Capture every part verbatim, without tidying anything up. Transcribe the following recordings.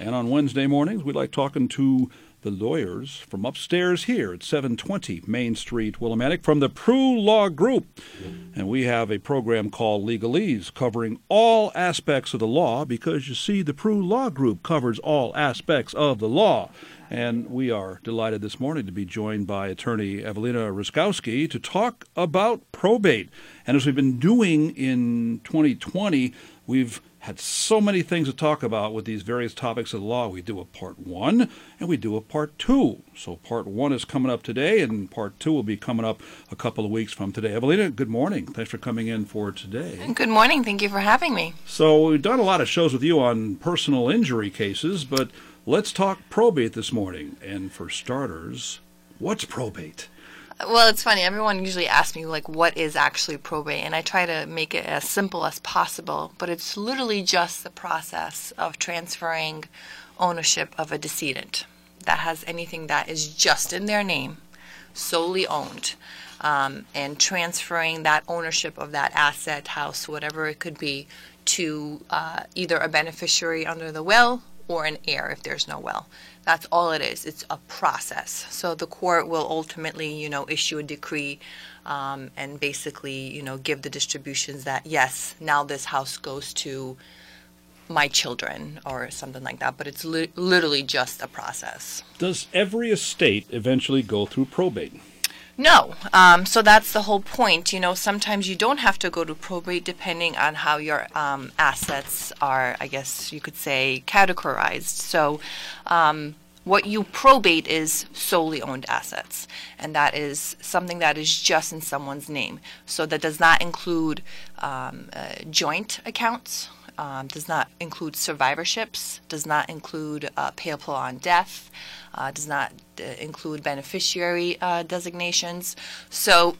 And on Wednesday mornings, we like talking to the lawyers from upstairs here at seven twenty Main Street, Willimantic, from the Prew Law Group. And we have a program called Legal Ease, covering all aspects of the law, because, you see, the Prew Law Group covers all aspects of the law. And we are delighted this morning to be joined by attorney Evelina Rusckowski to talk about probate. And as we've been doing in twenty twenty, we've had so many things to talk about with these various topics of the law. We do a part one and we do a part two. So part one is coming up today, and part two will be coming up a couple of weeks from today. Evelina, good morning. Thanks for coming in for today. Good morning. Thank you for having me. So we've done a lot of shows with you on personal injury cases, but let's talk probate this morning. And for starters, what's probate? Well, it's funny. Everyone usually asks me, like, what is actually probate? And I try to make it as simple as possible. But it's literally just the process of transferring ownership of a decedent that has anything that is just in their name, solely owned, um, and transferring that ownership of that asset, house, whatever it could be, to uh, either a beneficiary under the will or an heir if there's no will. That's all it is. It's a process. So the court will ultimately, you know, issue a decree um, and basically, you know, give the distributions that, yes, now this house goes to my children or something like that. But it's li- literally just a process. Does every estate eventually go through probate? No. Um, so that's the whole point. You know, sometimes you don't have to go to probate depending on how your um, assets are, I guess you could say, categorized. So um, what you probate is solely owned assets, and that is something that is just in someone's name. So that does not include um, uh, joint accounts, um, does not include survivorships, does not include uh, payable on death, uh, does not include beneficiary uh, designations. So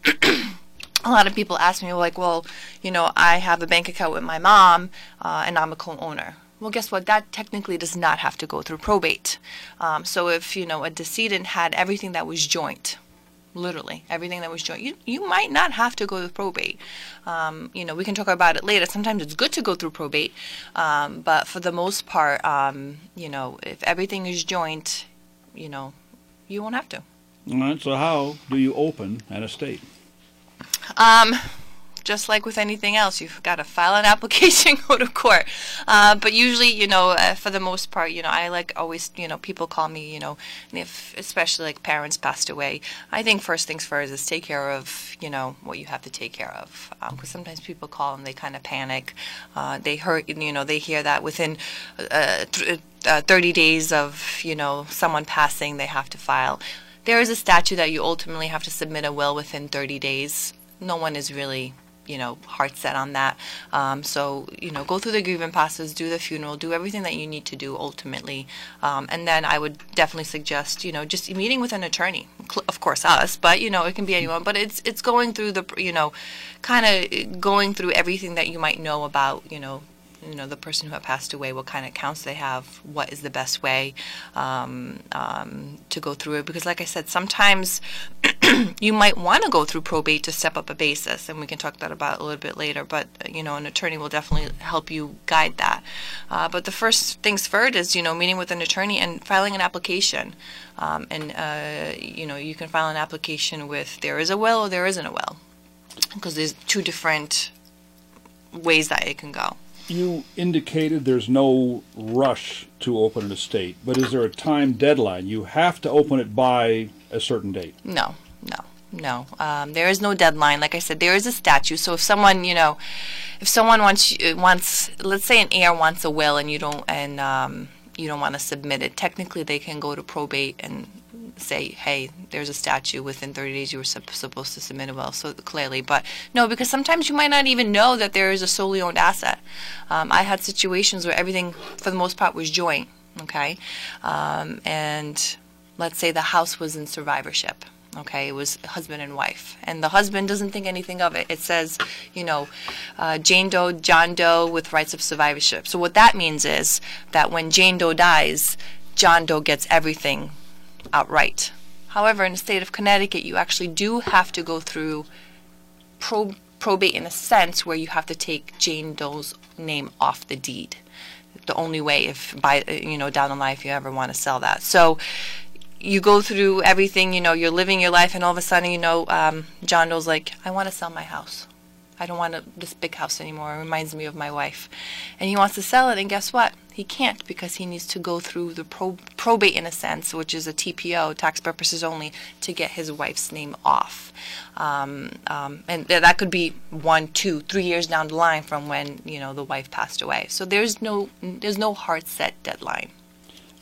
a lot of people ask me, like, well, you know, I have a bank account with my mom uh, and I'm a co-owner. Well, guess what? That technically does not have to go through probate. Um, so if, you know, a decedent had everything that was joint, literally everything that was joint, you, you might not have to go through probate. Um, you know, we can talk about it later. Sometimes it's good to go through probate. Um, but for the most part, um, you know, if everything is joint, you know, you won't have to. All right, so how do you open an estate? Um, just like with anything else, you've got to file an application, go to court. Uh, but usually, you know, uh, for the most part, you know, I like always, you know, people call me, you know, if especially like parents passed away. I think first things first is take care of, you know, what you have to take care of. Because um, sometimes people call and they kind of panic. Uh, they hurt, you know, they hear that within uh, th- Uh, thirty days of, you know, someone passing, they have to file. There is a statute that you ultimately have to submit a will within thirty days. No one is really, you know, heart set on that. Um, so, you know, go through the grievance process, do the funeral, do everything that you need to do ultimately. Um, and then I would definitely suggest, you know, just meeting with an attorney. Of course, us, but, you know, it can be anyone. But it's it's going through the, you know, kind of going through everything that you might know about, you know, you know, the person who had passed away, what kind of accounts they have, what is the best way um, um, to go through it. Because like I said, sometimes you might want to go through probate to step up a basis, and we can talk that about a little bit later. But, you know, an attorney will definitely help you guide that. Uh, but the first things first is, you know, meeting with an attorney and filing an application. Um, and, uh, you know, you can file an application with there is a will or there isn't a will, because there's two different ways that it can go. You indicated there's no rush to open an estate, but is there a time deadline? You have to open it by a certain date. No, no, no. Um, there is no deadline. Like I said, there is a statute. So if someone, you know, if someone wants, wants, let's say an heir wants a will, and you don't, and um, you don't want to submit it, technically they can go to probate and say, hey, there's a statute within thirty days you were sub- supposed to submit a will, so clearly. But no, because sometimes you might not even know that there is a solely owned asset. Um, I had situations where everything, for the most part, was joint, okay? Um, and let's say the house was in survivorship, okay? It was husband and wife. And the husband doesn't think anything of it. It says, you know, uh, Jane Doe, John Doe with rights of survivorship. So what that means is that when Jane Doe dies, John Doe gets everything outright. However, in the state of Connecticut, you actually do have to go through prob- probate in a sense where you have to take Jane Doe's name off the deed. the only way if by you know down the line if you ever want to sell that. So you go through everything, you know, you're living your life, and all of a sudden, you know, um, John Doe's like, I want to sell my house. I don't want a, this big house anymore. It reminds me of my wife. And he wants to sell it, and guess what? He can't, because he needs to go through the prob probate, in a sense, which is a T P O, tax purposes only, to get his wife's name off. Um, um, and th that could be one, two, three years down the line from when, you know, the wife passed away. So there's no, there's no hard set deadline.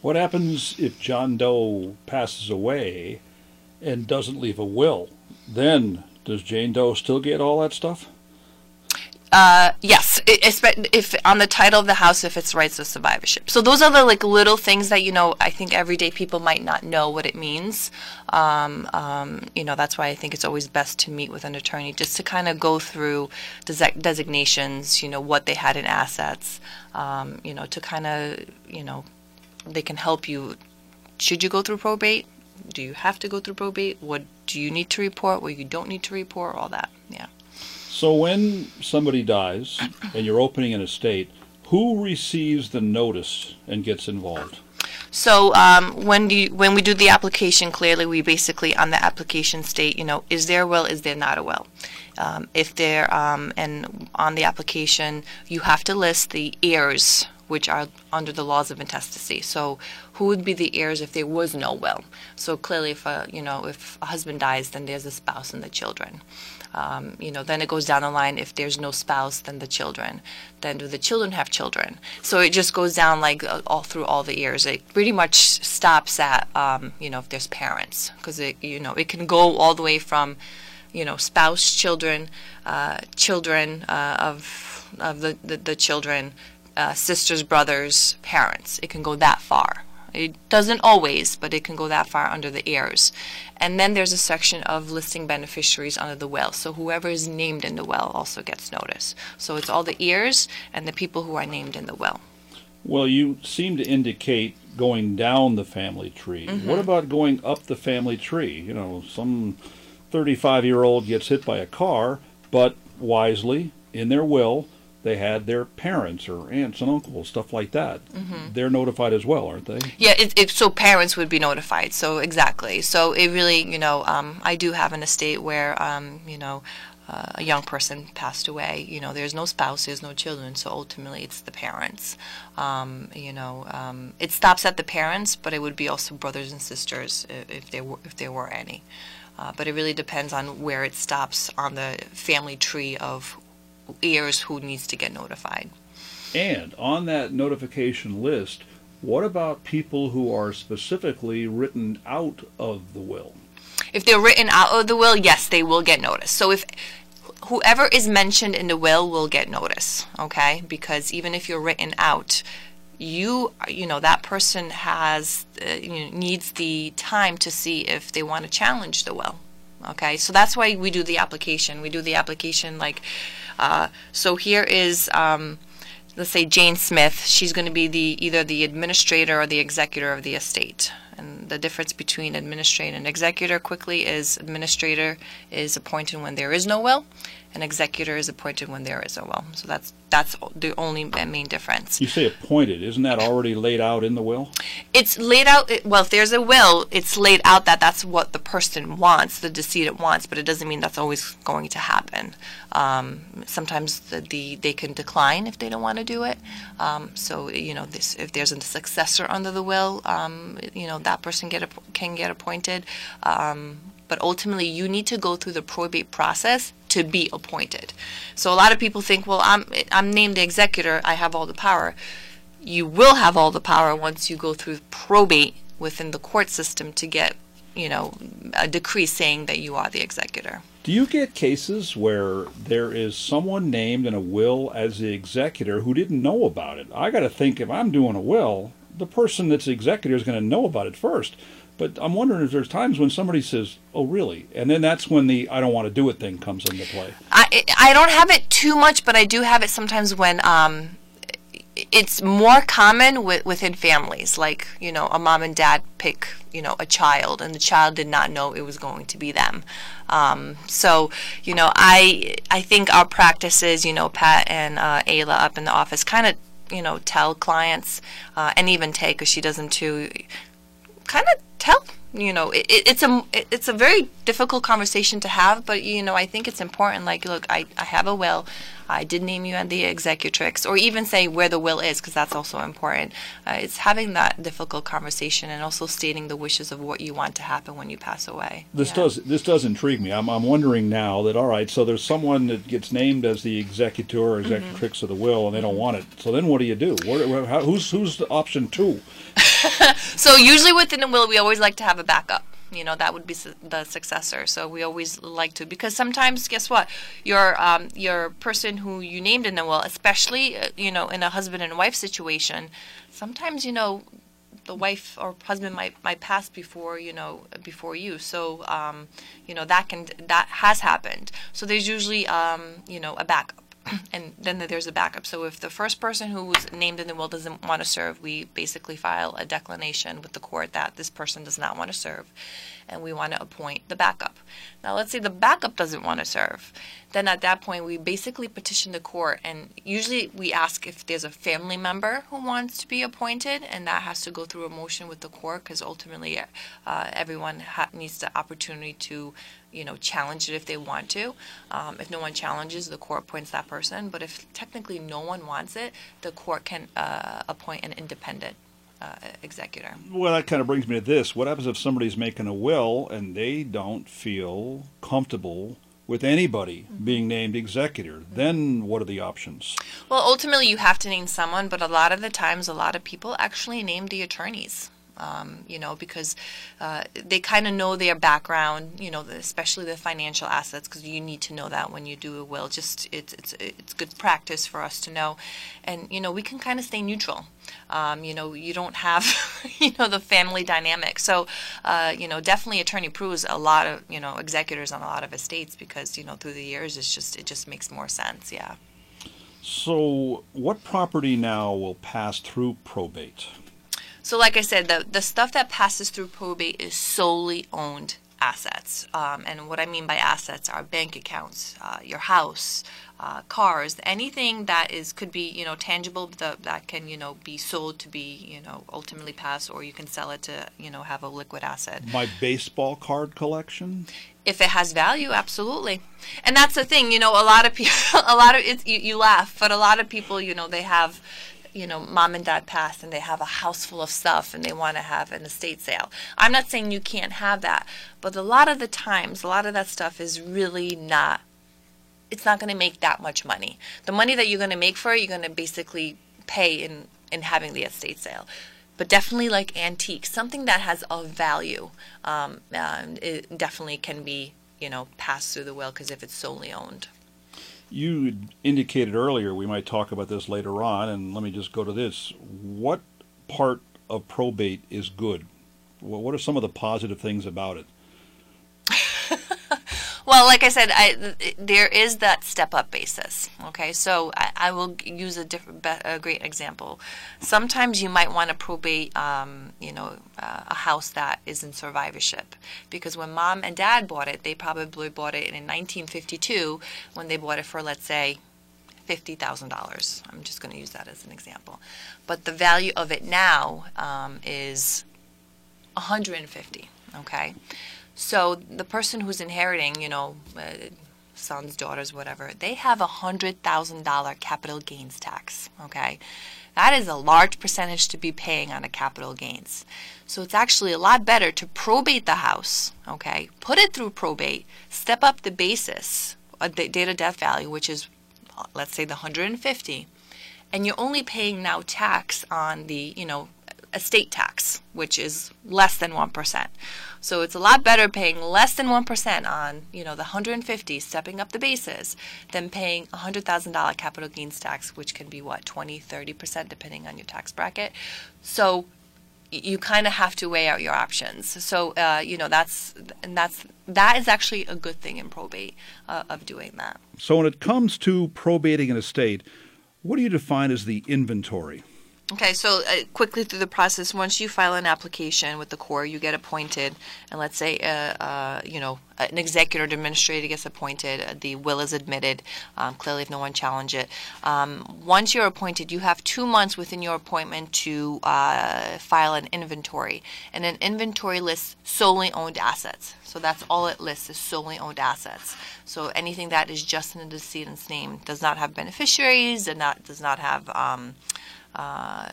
What happens if John Doe passes away and doesn't leave a will? Then does Jane Doe still get all that stuff? Uh, yes, if, if on the title of the house, if it's rights of survivorship. So those are the like little things that, you know, I think everyday people might not know what it means. Um, um, you know, that's why I think it's always best to meet with an attorney, just to kind of go through des- designations, you know, what they had in assets, um, you know, to kind of, you know, they can help you. Should you go through probate? Do you have to go through probate? What do you need to report? What you don't need to report? All that, yeah. So when somebody dies and you're opening an estate, who receives the notice and gets involved? So um, when, do you, when we do the application, clearly we basically on the application state, you know, is there a will, is there not a will? Um, if there, um, and on the application, you have to list the heirs, which are under the laws of intestacy. So who would be the heirs if there was no will? So clearly if a, you know, if a husband dies, then there's a spouse and the children. Um, you know, then it goes down the line. If there's no spouse, then the children. Then do the children have children? So it just goes down like uh, all through all the years. It pretty much stops at, um, you know, if there's parents, because it, you know, it can go all the way from, you know, spouse, children, uh, children uh, of of the the, the children, uh, sisters, brothers, parents. It can go that far. It doesn't always, but it can go that far under the heirs. And then there's a section of listing beneficiaries under the will. So whoever is named in the will also gets notice. So it's all the heirs and the people who are named in the will. Well, you seem to indicate going down the family tree. Mm-hmm. What about going up the family tree? You know, some thirty-five-year-old gets hit by a car, but wisely, in their will, they had their parents or aunts and uncles, stuff like that. Mm-hmm. They're notified as well, aren't they? Yeah, it, it, so parents would be notified. So exactly. So it really, you know, um, I do have an estate where, um, you know, uh, a young person passed away. You know, there's no spouse, there's no children. So ultimately, it's the parents. Um, you know, um, it stops at the parents, but it would be also brothers and sisters if, if there were if there were any. Uh, but it really depends on where it stops on the family tree of heirs who needs to get notified. And on that notification list, what about people who are specifically written out of the will? If they're written out of the will, yes, they will get notice. So if whoever is mentioned in the will will get notice, okay? Because even if you're written out, you you know that person has uh, you know, needs the time to see if they want to challenge the will. Okay, so that's why we do the application. We do the application like, uh, so here is, um, let's say Jane Smith. She's going to be the either the administrator or the executor of the estate. And the difference between administrator and executor quickly is administrator is appointed when there is no will, and executor is appointed when there is a will. So that's that's the only main difference. You say appointed. Isn't that already laid out in the will? It's laid out. Well, if there's a will, it's laid out that that's what the person wants, the decedent wants, but it doesn't mean that's always going to happen. Um, sometimes the, the they can decline if they don't want to do it. Um, so, you know, this, if there's a successor under the will, um, you know, that person get can get appointed. Um, but ultimately, you need to go through the probate process to be appointed. So a lot of people think, well, I'm I'm named the executor, I have all the power. You will have all the power once you go through probate within the court system to get, you know, a decree saying that you are the executor. Do you get cases where there is someone named in a will as the executor who didn't know about it? I got to think, if I'm doing a will, the person that's the executor is going to know about it first. But I'm wondering if there's times when somebody says, oh, really? And then that's when the I don't want to do it thing comes into play. I, I don't have it too much, but I do have it sometimes when um, it's more common with, within families. Like, you know, a mom and dad pick, you know, a child, and the child did not know it was going to be them. Um, so, you know, I, I think our practices, you know, Pat and uh, Ayla up in the office kind of you know, tell clients, uh, and even Tay, because she doesn't too, kind of tell. You know, it, it's a it's a very difficult conversation to have, but, you know, I think it's important. Like, look, I, I have a will. I did name you as the executrix, or even say where the will is, because that's also important. Uh, it's having that difficult conversation and also stating the wishes of what you want to happen when you pass away. This yeah. does this does intrigue me. I'm I'm wondering now that, all right, so there's someone that gets named as the executor or executrix mm-hmm. of the will, and they don't want it. So then what do you do? What, how, who's who's the option two? So usually within a will, we always like to have a backup. You know, that would be su- the successor. So we always like to, because sometimes, guess what? Your um, your person who you named in the will, especially, uh, you know, in a husband and wife situation, sometimes, you know, the wife or husband might, might pass before, you know, before you. So, um, you know, that can that has happened. So there's usually, um, you know, a backup. And then there's a backup. So if the first person who was named in the will doesn't want to serve, we basically file a declination with the court that this person does not want to serve, and we want to appoint the backup. Now, let's say the backup doesn't want to serve. Then at that point, we basically petition the court, and usually we ask if there's a family member who wants to be appointed, and that has to go through a motion with the court, because ultimately uh, everyone ha- needs the opportunity to, you know, challenge it if they want to. Um, if no one challenges, the court appoints that person. But if technically no one wants it, the court can uh, appoint an independent Uh, executor. Well, that kind of brings me to this. What happens if somebody's making a will and they don't feel comfortable with anybody mm-hmm. being named executor? Mm-hmm. Then what are the options? Well, ultimately you have to name someone, but a lot of the times a lot of people actually name the attorneys. Um, you know, because uh, they kind of know their background, you know, especially the financial assets, because you need to know that when you do a will. Just it's it's it's good practice for us to know, and you know, we can kind of stay neutral. Um, you know, you don't have you know the family dynamic, so uh, you know, definitely attorney proves a lot of you know executors on a lot of estates, because you know through the years it's just it just makes more sense, yeah. So, what property now will pass through probate? So like I said, the, the stuff that passes through probate is solely owned assets. Um, and what I mean by assets are bank accounts, uh, your house, uh, cars, anything that is could be, you know, tangible that, that can, you know, be sold to be, you know, ultimately passed, or you can sell it to, you know, have a liquid asset. My baseball card collection? If it has value, absolutely. And that's the thing, you know, a lot of people, a lot of, it's, you, you laugh, but a lot of people, you know, they have... you know, mom and dad passed and they have a house full of stuff and they want to have an estate sale. I'm not saying you can't have that, but a lot of the times, a lot of that stuff is really not, it's not going to make that much money. The money that you're going to make for it, you're going to basically pay in, in having the estate sale. But definitely like antiques, something that has a value, um, uh, it definitely can be, you know, passed through the will, because if it's solely owned. You indicated earlier, we might talk about this later on, and let me just go to this. What part of probate is good? What are some of the positive things about it? Well, like I said, I, there is that step-up basis, okay? So I, I will use a, different, a great example. Sometimes you might want to probate, um, you know, uh, a house that is in survivorship, because when mom and dad bought it, they probably bought it in nineteen fifty-two when they bought it for, let's say, fifty thousand dollars. I'm just going to use that as an example. But the value of it now um, is one hundred fifty, okay? So the person who's inheriting, you know, uh, sons, daughters, whatever, they have a one hundred thousand dollars capital gains tax, okay? That is a large percentage to be paying on a capital gains. So it's actually a lot better to probate the house, okay? Put it through probate, step up the basis, uh, the date of death value, which is, let's say, the one hundred fifty, and you're only paying now tax on the, you know, estate tax, which is less than one percent. So it's a lot better paying less than one percent on, you know, the one hundred fifty, stepping up the basis, than paying one hundred thousand dollars capital gains tax, which can be, what, twenty, thirty percent, depending on your tax bracket. So you kind of have to weigh out your options. So, uh, you know, that's and that's that is actually a good thing in probate uh, of doing that. So when it comes to probating an estate, what do you define as the inventory? Okay, so uh, quickly through the process, once you file an application with the Corps, you get appointed, and let's say, uh, uh, you know, an executor administrator gets appointed, the will is admitted, um, clearly if no one challenges it. Um, once you're appointed, you have two months within your appointment to uh, file an inventory, and an inventory lists solely owned assets. So that's all it lists, is solely owned assets. So anything that is just in the decedent's name does not have beneficiaries, and not does not have... Um, Uh,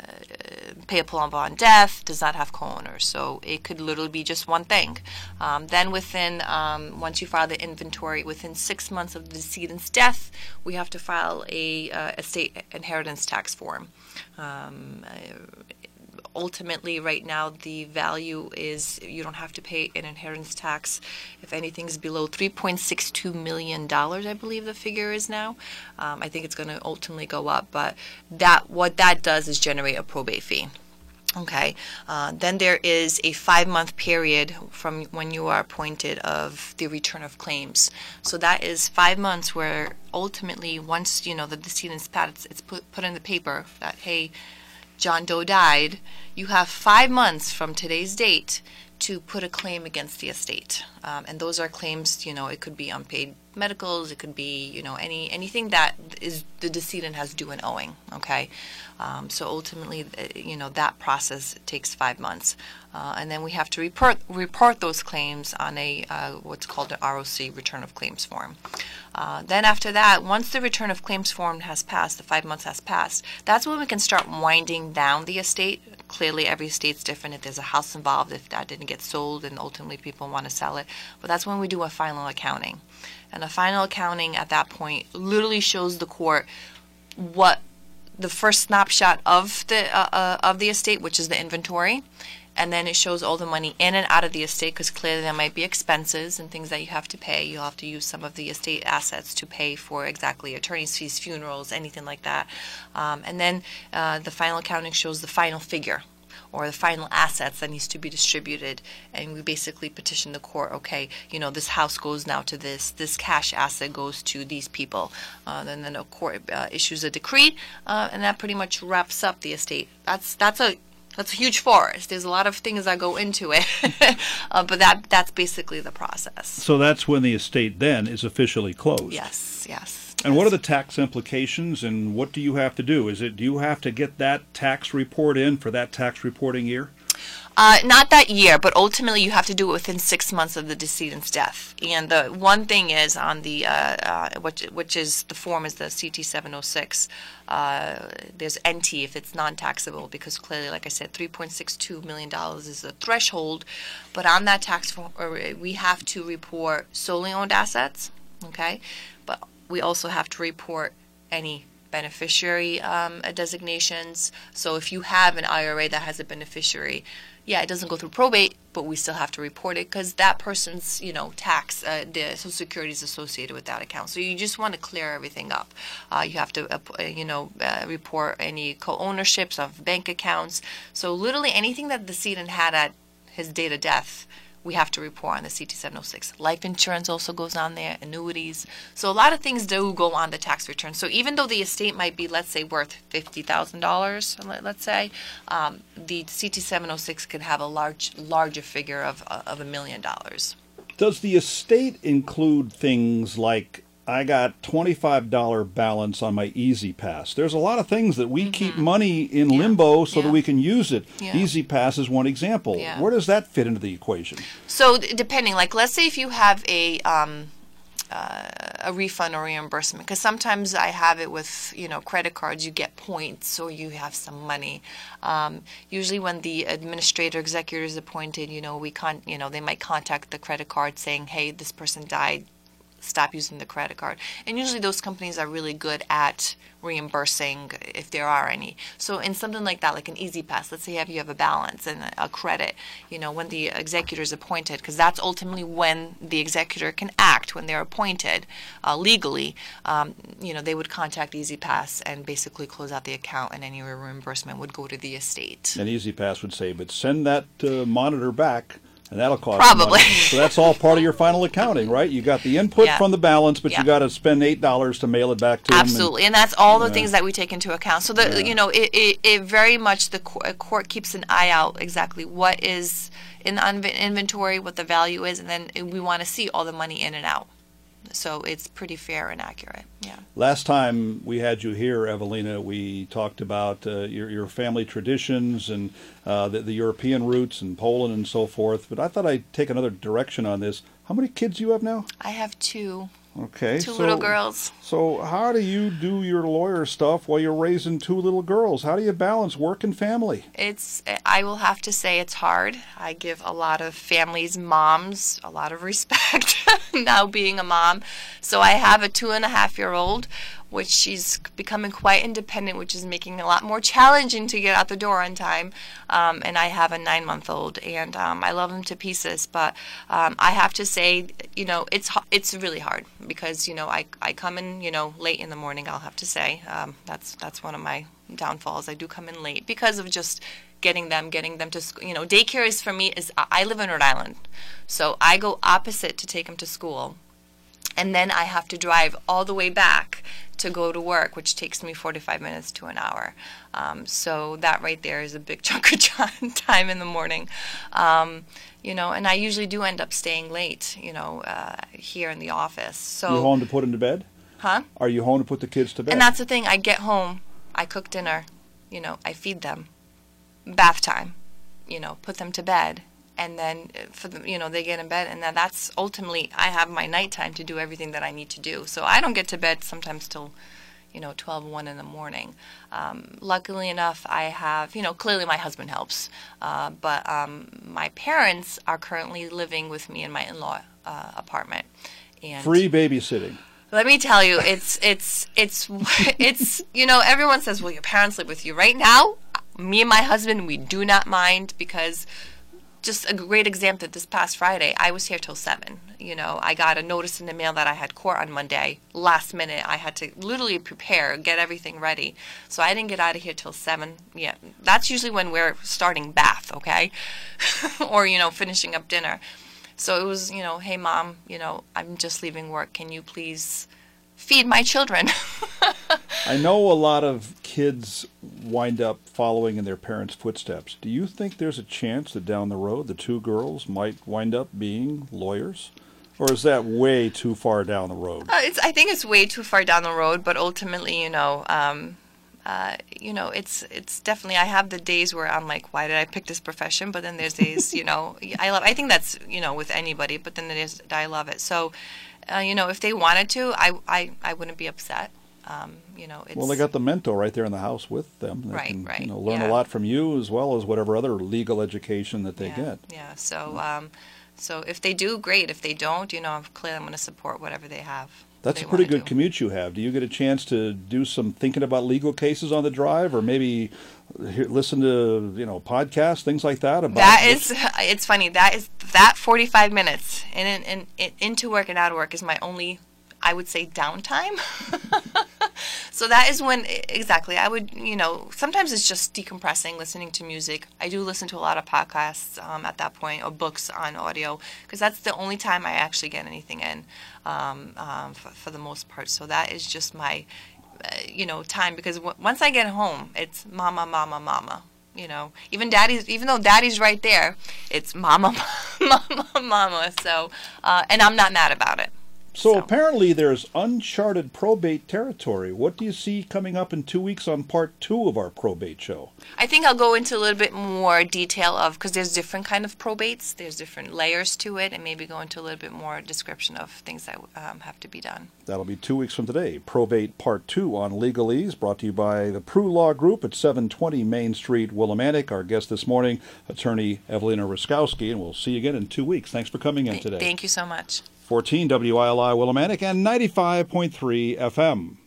payable on death, does not have co-owners, so it could literally be just one thing. Um, then within, um, once you file the inventory, within six months of the decedent's death, we have to file a uh, estate inheritance tax form. Um, ultimately, right now, the value is you don't have to pay an inheritance tax if anything's below three point six two million dollars, I believe the figure is now. Um, I think it's going to ultimately go up, but that what that does is generate a probate fee. Okay. Uh, then there is a five-month period from when you are appointed of the return of claims. So that is five months where ultimately, once you know the decedent's pat, it's, it's put put in the paper that hey, John Doe died. You have five months from today's date to put a claim against the estate, um, and those are claims. You know, it could be unpaid medicals, it could be you know any anything that is the decedent has due and owing. Okay, um, so ultimately, you know that process takes five months, uh, and then we have to report report those claims on a uh, what's called an R O C, return of claims form. Uh, then after that, once the return of claims form has passed, the five months has passed, that's when we can start winding down the estate. Clearly, every state's different. If there's a house involved, if that didn't get sold, and ultimately people want to sell it. But that's when we do a final accounting. And a final accounting at that point literally shows the court what the first snapshot of the uh, uh, of the estate, which is the inventory. And then it shows all the money in and out of the estate, because clearly there might be expenses and things that you have to pay. You'll have to use some of the estate assets to pay for exactly attorney's fees, funerals, anything like that. Um, and then uh, the final accounting shows the final figure or the final assets that needs to be distributed, and we basically petition the court, okay, you know, this house goes now to this, this cash asset goes to these people. Uh, and then the court uh, issues a decree, uh, and that pretty much wraps up the estate. That's, that's a... That's a huge forest. There's a lot of things that go into it, uh, but that that's basically the process. So that's when the estate then is officially closed. Yes, yes. And yes. What are the tax implications, and what do you have to do? Is it do you have to get that tax report in for that tax reporting year? Uh, not that year, but ultimately you have to do it within six months of the decedent's death. And the one thing is on the, uh, uh, which, which is the form is the C T seven oh six. Uh, there's N T if it's non-taxable, because clearly, like I said, three point six two million dollars is the threshold. But on that tax form, we have to report solely owned assets, okay? But we also have to report any beneficiary um, designations. So if you have an I R A that has a beneficiary, yeah, it doesn't go through probate, but we still have to report it because that person's, you know, tax, uh, the Social Security is associated with that account. So you just want to clear everything up. Uh, you have to, uh, you know, uh, report any co-ownerships of bank accounts. So literally anything that the decedent had at his date of death, we have to report on the C T seven oh six. Life insurance also goes on there, annuities. So a lot of things do go on the tax return. So even though the estate might be, let's say, worth fifty thousand dollars, let's say, um, the C T seven oh six could have a large, larger figure of uh, of a million dollars. Does the estate include things like, I got twenty-five dollars balance on my E-ZPass? There's a lot of things that we mm-hmm. keep money in yeah. limbo so yeah. that we can use it. Yeah. E-ZPass is one example. Yeah. Where does that fit into the equation? So depending, like let's say if you have a um, uh, a refund or reimbursement, because sometimes I have it with you know credit cards, you get points or you have some money. Um, usually when the administrator executor is appointed, you know we can you know they might contact the credit card saying, hey, this person died. Stop using the credit card. And usually those companies are really good at reimbursing if there are any. So in something like that, like an E-ZPass, let's say you have, you have a balance and a credit, you know, when the executor is appointed, because that's ultimately when the executor can act, when they're appointed uh, legally, um, you know, they would contact E-ZPass and basically close out the account, and any reimbursement would go to the estate. And E-ZPass would say, but send that uh, monitor back And that'll cost probably money. So that's all part of your final accounting, right? You got the input yeah. from the balance, but yeah. you got to spend eight dollars to mail it back to absolutely. them. Absolutely, and that's all the yeah. things that we take into account. So the yeah. you know, it, it, it very much the court keeps an eye out exactly what is in the inventory, what the value is, and then we want to see all the money in and out. So it's pretty fair and accurate. Yeah. Last time we had you here, Evelina, we talked about uh, your, your family traditions and uh, the, the European roots and Poland and so forth. But I thought I'd take another direction on this. How many kids do you have now? I have two. Okay. Two so, little girls. So how do you do your lawyer stuff while you're raising two little girls? How do you balance work and family? It's, I will have to say it's hard. I give a lot of families, moms, a lot of respect now being a mom. So I have a two and a half year old, which she's becoming quite independent, which is making it a lot more challenging to get out the door on time. Um, and I have a nine-month-old, and um, I love him to pieces. But um, I have to say, you know, it's it's really hard because, you know, I, I come in, you know, late in the morning, I'll have to say. Um, that's that's one of my downfalls. I do come in late because of just getting them, getting them to school. You know, daycare is for me is I live in Rhode Island, so I go opposite to take them to school. And then I have to drive all the way back to go to work, which takes me forty-five minutes to an hour. Um, so that right there is a big chunk of time in the morning. Um, you know, and I usually do end up staying late, you know, uh, here in the office. So you're home to put them to bed? Huh? Are you home to put the kids to bed? And that's the thing. I get home. I cook dinner. You know, I feed them. Bath time. You know, put them to bed. And then, for the, you know, they get in bed, and then that's ultimately I have my nighttime to do everything that I need to do. So I don't get to bed sometimes till, you know, twelve, one in the morning. Um, luckily enough, I have, you know, clearly my husband helps, uh, but um, my parents are currently living with me in my in-law uh, apartment. And free babysitting. Let me tell you, it's it's it's it's you know, everyone says, well, your parents live with you right now. Me and my husband, we do not mind because. Just a great example, this past Friday, I was here till seven. You know, I got a notice in the mail that I had court on Monday. Last minute, I had to literally prepare, get everything ready. So I didn't get out of here till seven. Yeah, that's usually when we're starting bath, okay? Or, you know, finishing up dinner. So it was, you know, hey, Mom, you know, I'm just leaving work. Can you please feed my children? I know a lot of kids wind up following in their parents' footsteps. Do you think there's a chance that down the road the two girls might wind up being lawyers? Or is that way too far down the road? Uh, it's, I think it's way too far down the road, but ultimately, you know, um, uh, you know, it's it's definitely, I have the days where I'm like, why did I pick this profession? But then there's days, you know, I love. I think that's, you know, with anybody, but then there's, I love it. So, uh, you know, if they wanted to, I, I, I wouldn't be upset. Um, you know, it's well, they got the mentor right there in the house with them. They right, can, right. You know, learn yeah. a lot from you as well as whatever other legal education that they yeah, get. Yeah. So, um, so if they do, great. If they don't, you know, I'm clearly I'm going to support whatever they have. That's a pretty good do. commute you have. Do you get a chance to do some thinking about legal cases on the drive, or maybe hear, listen to you know podcasts, things like that? About that is, it's funny. That is that forty-five minutes in, in, in into work and out of work is my only, I would say, downtime. So that is when, exactly, I would, you know, sometimes it's just decompressing, listening to music. I do listen to a lot of podcasts um, at that point, or books on audio, because that's the only time I actually get anything in um, um, for, for the most part. So that is just my, uh, you know, time, because w- once I get home, it's mama, mama, mama. You know, even daddy's, even though daddy's right there, it's mama, mama, mama. So, uh, and I'm not mad about it. So, so apparently there's uncharted probate territory. What do you see coming up in two weeks on part two of our probate show? I think I'll go into a little bit more detail of, because there's different kind of probates. There's different layers to it, and maybe go into a little bit more description of things that um, have to be done. That'll be two weeks from today. Probate part two on Legal Ease, brought to you by the Prew Law Group at seven twenty Main Street, Willimantic. Our guest this morning, attorney Evelina Rusckowski, and we'll see you again in two weeks. Thanks for coming in today. Thank you so much. fourteen W I L I Willimantic and ninety-five point three F M.